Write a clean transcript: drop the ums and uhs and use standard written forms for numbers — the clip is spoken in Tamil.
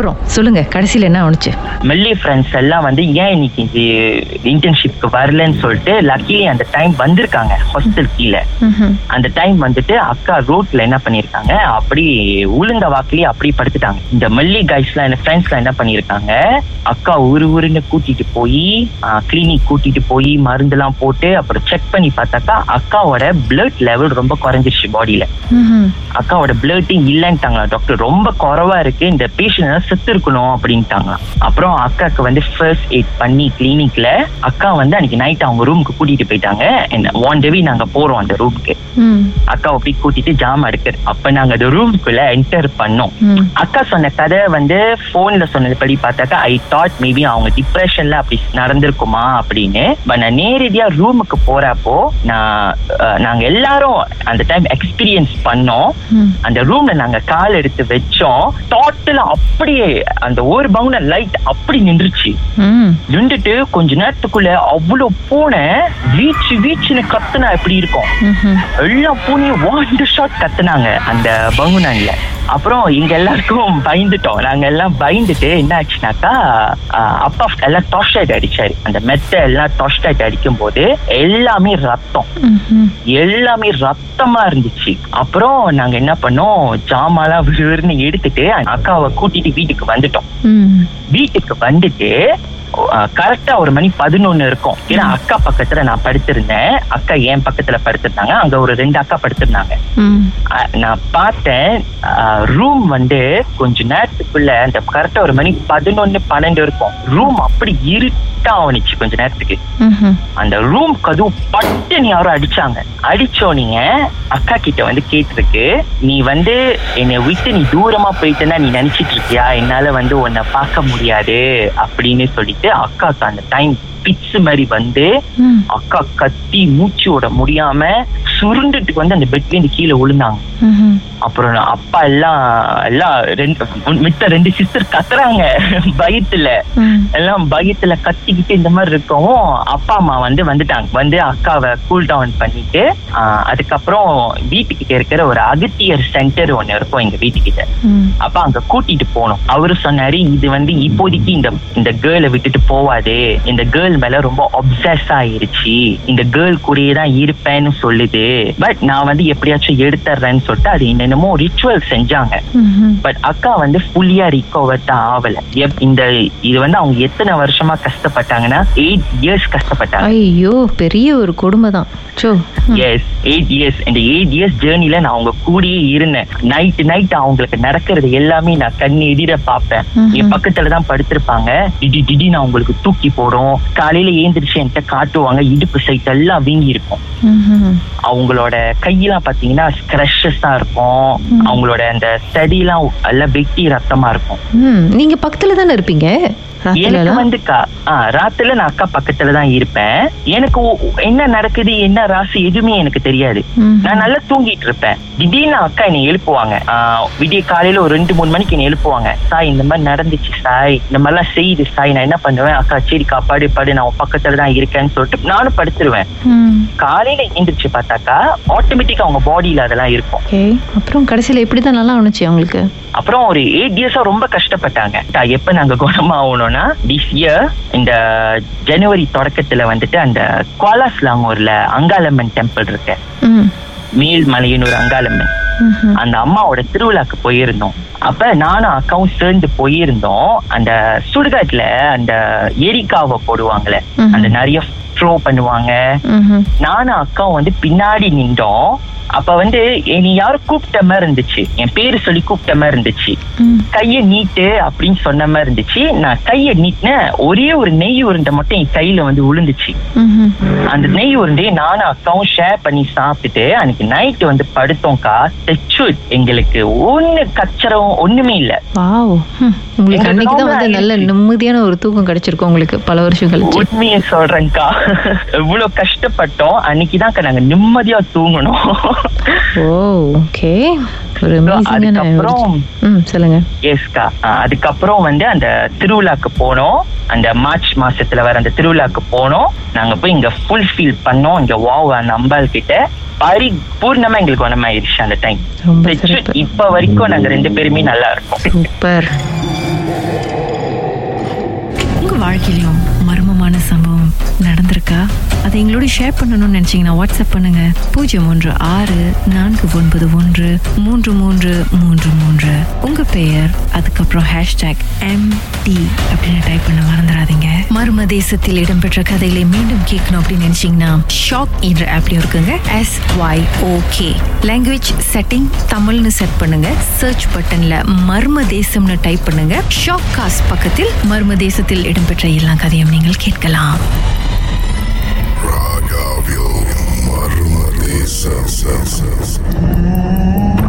அப்புறம் சொல்லுங்க கடைசியில் என்ன ஆனிச்சு? மெல்லி ஃப்ரெண்ட்ஸ் எல்லாம் வந்து ஏன் இன்னைக்கு இன்டர்ன்ஷிப்க்கு வரலன்னு சொல்லிட்டு லக்கிலி அந்த டைம் வந்திருக்காங்க ஹாஸ்டல் கீழே. அந்த டைம் வந்துட்டு அக்கா ரோட்ல என்ன பண்ணிருக்காங்க, அப்படி உளுந்த வாக்கிலேயே அப்படி படுத்துட்டாங்க. இந்த மெல்லி கைஸ் எல்லாம் என்ன ஃப்ரெண்ட்ஸ் எல்லாம் என்ன பண்ணிருக்காங்க, அக்கா ஊருன்னு கூட்டிட்டு போய் கிளினிக் கூட்டிட்டு போய் மருந்து எல்லாம் போட்டு அப்புறம் செக் பண்ணி பார்த்தாக்கா அக்காவோட பிளட் லெவல் ரொம்ப குறைஞ்சிருச்சு பாடியில. அக்காவோட பிளட் இல்லன்னுட்டாங்களா டாக்டர், ரொம்ப குறைவா இருக்கு, இந்த பேஷண்ட் செத்து இருக்கணும் அப்படின்ட்டாங்களா. அப்புறம் அக்காக்கு வந்து ஃபர்ஸ்ட் எய்ட் பண்ணி கிளினிக்ல அக்கா வந்து அன்னைக்கு நைட் அவங்க ரூமுக்கு கூட்டிட்டு போயிட்டாங்க. வாண்டவி நாங்க போறோம் அந்த ரூமுக்கு, அக்கா அப்படி கூட்டிட்டு ஜாம் எடுக்க, அப்ப நாங்க அந்த ரூமுக்குள்ள என்டர் பண்ணோம். அக்கா சொன்ன கதை வந்து போன்ல சொன்னது படி பார்த்தாக்கா ஐ தாட் மேபி அவங்க டிப்ரெஷன்ல அப்படி நடந்திருக்குமா அப்படின்னு. நான் நேரடியா ரூமுக்கு போறப்போ நாங்க எல்லாரும் அந்த டைம் எக்ஸ்பீரியன்ஸ் பண்ணோம். அந்த ரூம்ல நாங்க கால் எடுத்து வச்சோம், டோட்டலா அப்படியே அந்த ஒரு பவுன லைட் அப்படி நின்றுச்சு. நின்றுட்டு கொஞ்ச நேரத்துக்குள்ள அவ்வளவு பூனை வீச்சு வீச்சுன்னு கத்துனா எப்படி இருக்கும், எல்லா பூனையும் வாண்டு ஷாட் கத்துனாங்க அந்த பவுனன்ல. அப்புறம் இங்க எல்லாருக்கும் பயந்துட்டோம், நாங்க எல்லாம் பயந்துட்டு என்ன ஆச்சுனாக்கா அப்பா எல்லாம் டார்ச் லைட் அடிச்சாரு. அந்த மெத்த எல்லாம் டார்ச் லைட் அடிக்கும் போது எல்லாமே ரத்தம், எல்லாமே ரத்தமா இருந்துச்சு. அப்புறம் நாங்க என்ன பண்ணோம், ஜாமாலாம் விழுன்னு எடுத்துட்டு அக்காவை கூட்டிட்டு வீட்டுக்கு வந்துட்டோம். வீட்டுக்கு வந்துட்டு கரெக்டா ஒரு மணி 11 இருக்கும். ஏன்னா அக்கா பக்கத்துல நான் படுத்திருந்தேன், அக்கா என் பக்கத்துல படுத்திருந்தாங்க, அங்க ஒரு 2 அக்கா படுத்திருந்தாங்க. நான் பார்த்தேன் ரூம் வந்து கொஞ்ச நேரத்துக்குள்ள அந்த கரெக்டா ஒரு மணி 11-12 இருக்கும், ரூம் அப்படி இருட்டா ஆனிச்சு கொஞ்ச நேரத்துக்கு. அந்த ரூம் கதவு பட்டுன்னு யாரும் அடிச்சாங்க. அடிச்சோனீங்க அக்கா கிட்ட வந்து கேட்டிருக்கு, நீ வந்து என்னை விட்டு நீ தூரமா போயிட்டேன்னா நீ நினைச்சிட்டு இருக்கியா, என்னால வந்து உன்னை பார்க்க முடியாது அப்படின்னு சொல்லி அக்காக்கு அந்த டைம் பிச்சு மாதிரி வந்து அக்கா கத்தி மூச்சோட முடியாம சுருண்டுட்டு வந்து அந்த பெட்லேருந்து கீழே விழுந்தாங்க. அப்புறம் அப்பா எல்லாம் மித்த 2 சிஸ்டர் கத்துறாங்க பயத்துல, எல்லாம் பயத்துல கத்திக்கிட்டு இந்த மாதிரி இருக்கவும் அப்பா அம்மா வந்து வந்துட்டாங்க, வந்து அக்காவை கூல் டவுன் பண்ணிட்டு அதுக்கப்புறம் வீட்டுக்கிட்ட இருக்கிற ஒரு அகத்தியர் சென்டர் ஒண்ணு இருக்கும் எங்க வீட்டுக்கிட்ட, அப்ப அங்க கூட்டிட்டு போனோம். அவரு சொன்னாரு, இது வந்து இப்போதைக்கு இந்த கேர்ளை விட்டுட்டு போவாது, இந்த கேர்ள் மேல ரொம்ப அப்சஸ் ஆயிருச்சு, இந்த கேர்ள் கூடயே தான் இருப்பேன்னு சொல்லுது, பட் நான் வந்து எப்படியாச்சும் எடுத்துறேன்னு சொல்லிட்டு அது என்னமோ ரிச்சுவல் செஞ்சாங்க. பட் அக்கா வந்து ஃபுல்லியா ரிகவர் தான் ஆவல. இந்த இது வந்து அவங்க எத்தனை வருஷமா கஷ்டப்பட்டாங்கன்னா 8 years கஷ்டப்பட்டாங்க. ஐயோ பெரிய ஒரு கொடுமை தான். Yes 8 years. இந்த 8 years ஜேர்னில நான் அவங்க கூடியே இருந்தேன். நைட் அவங்களுக்கு நடக்கிறது எல்லாமே நான் கண்ணு எதிர பார்ப்பேன். என் பக்கத்துல தான் படுத்திருப்பாங்க, டிடி டிடி நான் அவங்களுக்கு தூக்கி போறோம், காலையில ஏந்திரிச்சு என்கிட்ட காட்டுவாங்க, இடுப்பு சைட் எல்லாம் வீங்கி இருக்கும், அவங்களோட கையெல்லாம் பாத்தீங்கன்னா ஸ்கிரஷஸ் தான் இருக்கும், அவங்களோட அந்த செடியெல்லாம் எல்லாம் வெட்டி ரத்தமா இருக்கும். நீங்க பக்கத்துல தானே இருப்பீங்க? எனக்கு வந்து ராத்திரில நான் அக்கா பக்கத்துல தான் இருப்பேன். எனக்கு என்ன நடக்குது என்ன ராசி எதுவுமே எனக்கு தெரியாது, நான் நல்லா தூங்கிட்டு இருப்பேன். திடீர்னு அக்கா என்னை எழுப்புவாங்க, விடிய காலையில ஒரு 2-3 மணிக்கு என்னை எழுப்புவாங்க, சாய் இந்த மாதிரி நடந்துச்சு சாய், இந்த மாதிரிலாம் செய்யுது சாய். நான் என்ன பண்ணுவேன், அக்கா சரி காப்பாடு பாடு நான் பக்கத்துல தான் இருக்கேன்னு சொல்லிட்டு நானும் படுத்துருவேன். காலையில எழுந்திரிச்சு பார்த்தாக்கா ஆட்டோமேட்டிக்கா அவங்க பாடியில அதெல்லாம் இருக்கும். அப்புறம் கடைசியில எப்படிதான் நல்லா ஆனிச்சு அவங்களுக்கு? அப்புறம் ஒரு 8 years ரொம்ப கஷ்டப்பட்டாங்க. எப்ப நாங்க குணமாகணும்னா திஸ் இயர் இந்த ஜனவரி தொடக்கத்துல வந்துட்டு அந்த கோலாஸ்லாங்கூர்ல அங்காளம்மன் டெம்பிள் இருக்கு, மேல்மலையனூர் அங்காளம்மன், அந்த அம்மாவோட திருவிழாக்கு போயிருந்தோம். அப்ப நானும் அக்காவும் சேர்ந்து போயிருந்தோம். அந்த சுடுகாட்டுல அந்த எரிக்காவை போடுவாங்களே அந்த நிறைய த்ரோ பண்ணுவாங்க, நானும் அக்காவும் வந்து பின்னாடி நின்றோம். அப்ப வந்து நீ யாரும் கூப்பிட்ட மாதிரி இருந்துச்சு, என் பேரு சொல்லி கூப்பிட்ட மாதிரி இருந்துச்சு, கைய நீட்டு அப்படின்னு சொன்ன மாதிரி இருந்துச்சு. நான் கைய நீட்டின ஒரே ஒரு நெய் உருண்டை மட்டும் என் கையில வந்து விழுந்துச்சு. அந்த நெய் உருண்டையை நானும் அக்காவும் ஷேர் பண்ணி சாப்பிட்டுட்டு அன்னைக்கு நைட் வந்து படுத்தோம்க்கா. தெச்சு எங்களுக்கு ஒண்ணு கச்சரம் ஒண்ணுமே இல்ல. நல்ல நிம்மதியான ஒரு தூக்கம் கிடைச்சிருக்கும் உங்களுக்கு பல வருஷம் கழிச்சு. உண்மையை சொல்றேன்க்கா, இவ்வளவு கஷ்டப்பட்டோம் அன்னைக்குதான் நாங்க நிம்மதியா தூங்கணும். அதுக்கப்புறம் வந்து அந்த திருவிழாக்கு போனோம், அந்த மார்ச் மாசத்துல வர அந்த திருவிழாக்கு போனோம். நாங்க போய் இங்க ஃபுல்ஃபில் பண்ணோம், இங்க வாவ் அந்த அம்பாள் கிட்ட பரிபூர்ணமா எங்களுக்கு குணமாயிருச்சு அந்த டைம். இப்ப வரைக்கும் நாங்க 2 பேருமே நல்லா இருக்கோம். வாழ்க்கையிலும் மர்மமான சம்பவம் நடந்திருக்கா? அதை எங்களோட ஷேர் பண்ணணும்னு நினைச்சீங்கன்னா வாட்ஸ்அப் பண்ணுங்க 016 491 3333. உங்க பெயர், அதுக்கப்புறம் ஹேஷ்டாக் MT அப்படின்னு டைப் பண்ண மறந்துடாதீங்க. மர்ம தேசத்தில் இடம்பெற்ற கதைகளை மீண்டும் கேட்கணும் அப்படின்னு நினைச்சீங்கன்னா ஷாக் என்ற ஆப்லயும் இருக்குங்க. SYOK லாங்குவேஜ் செட்டிங் தமிழ்னு செட் பண்ணுங்க. சர்ச் பட்டன்ல மர்ம தேசம்னு டைப் பண்ணுங்க. ஷாக் காஸ்ட் பக்கத்தில் மர்ம தேசத்தில் இடம்பெற்ற எல்லா கதையும் நீங்கள் கேட்கலாம். மர்ம தேசம்.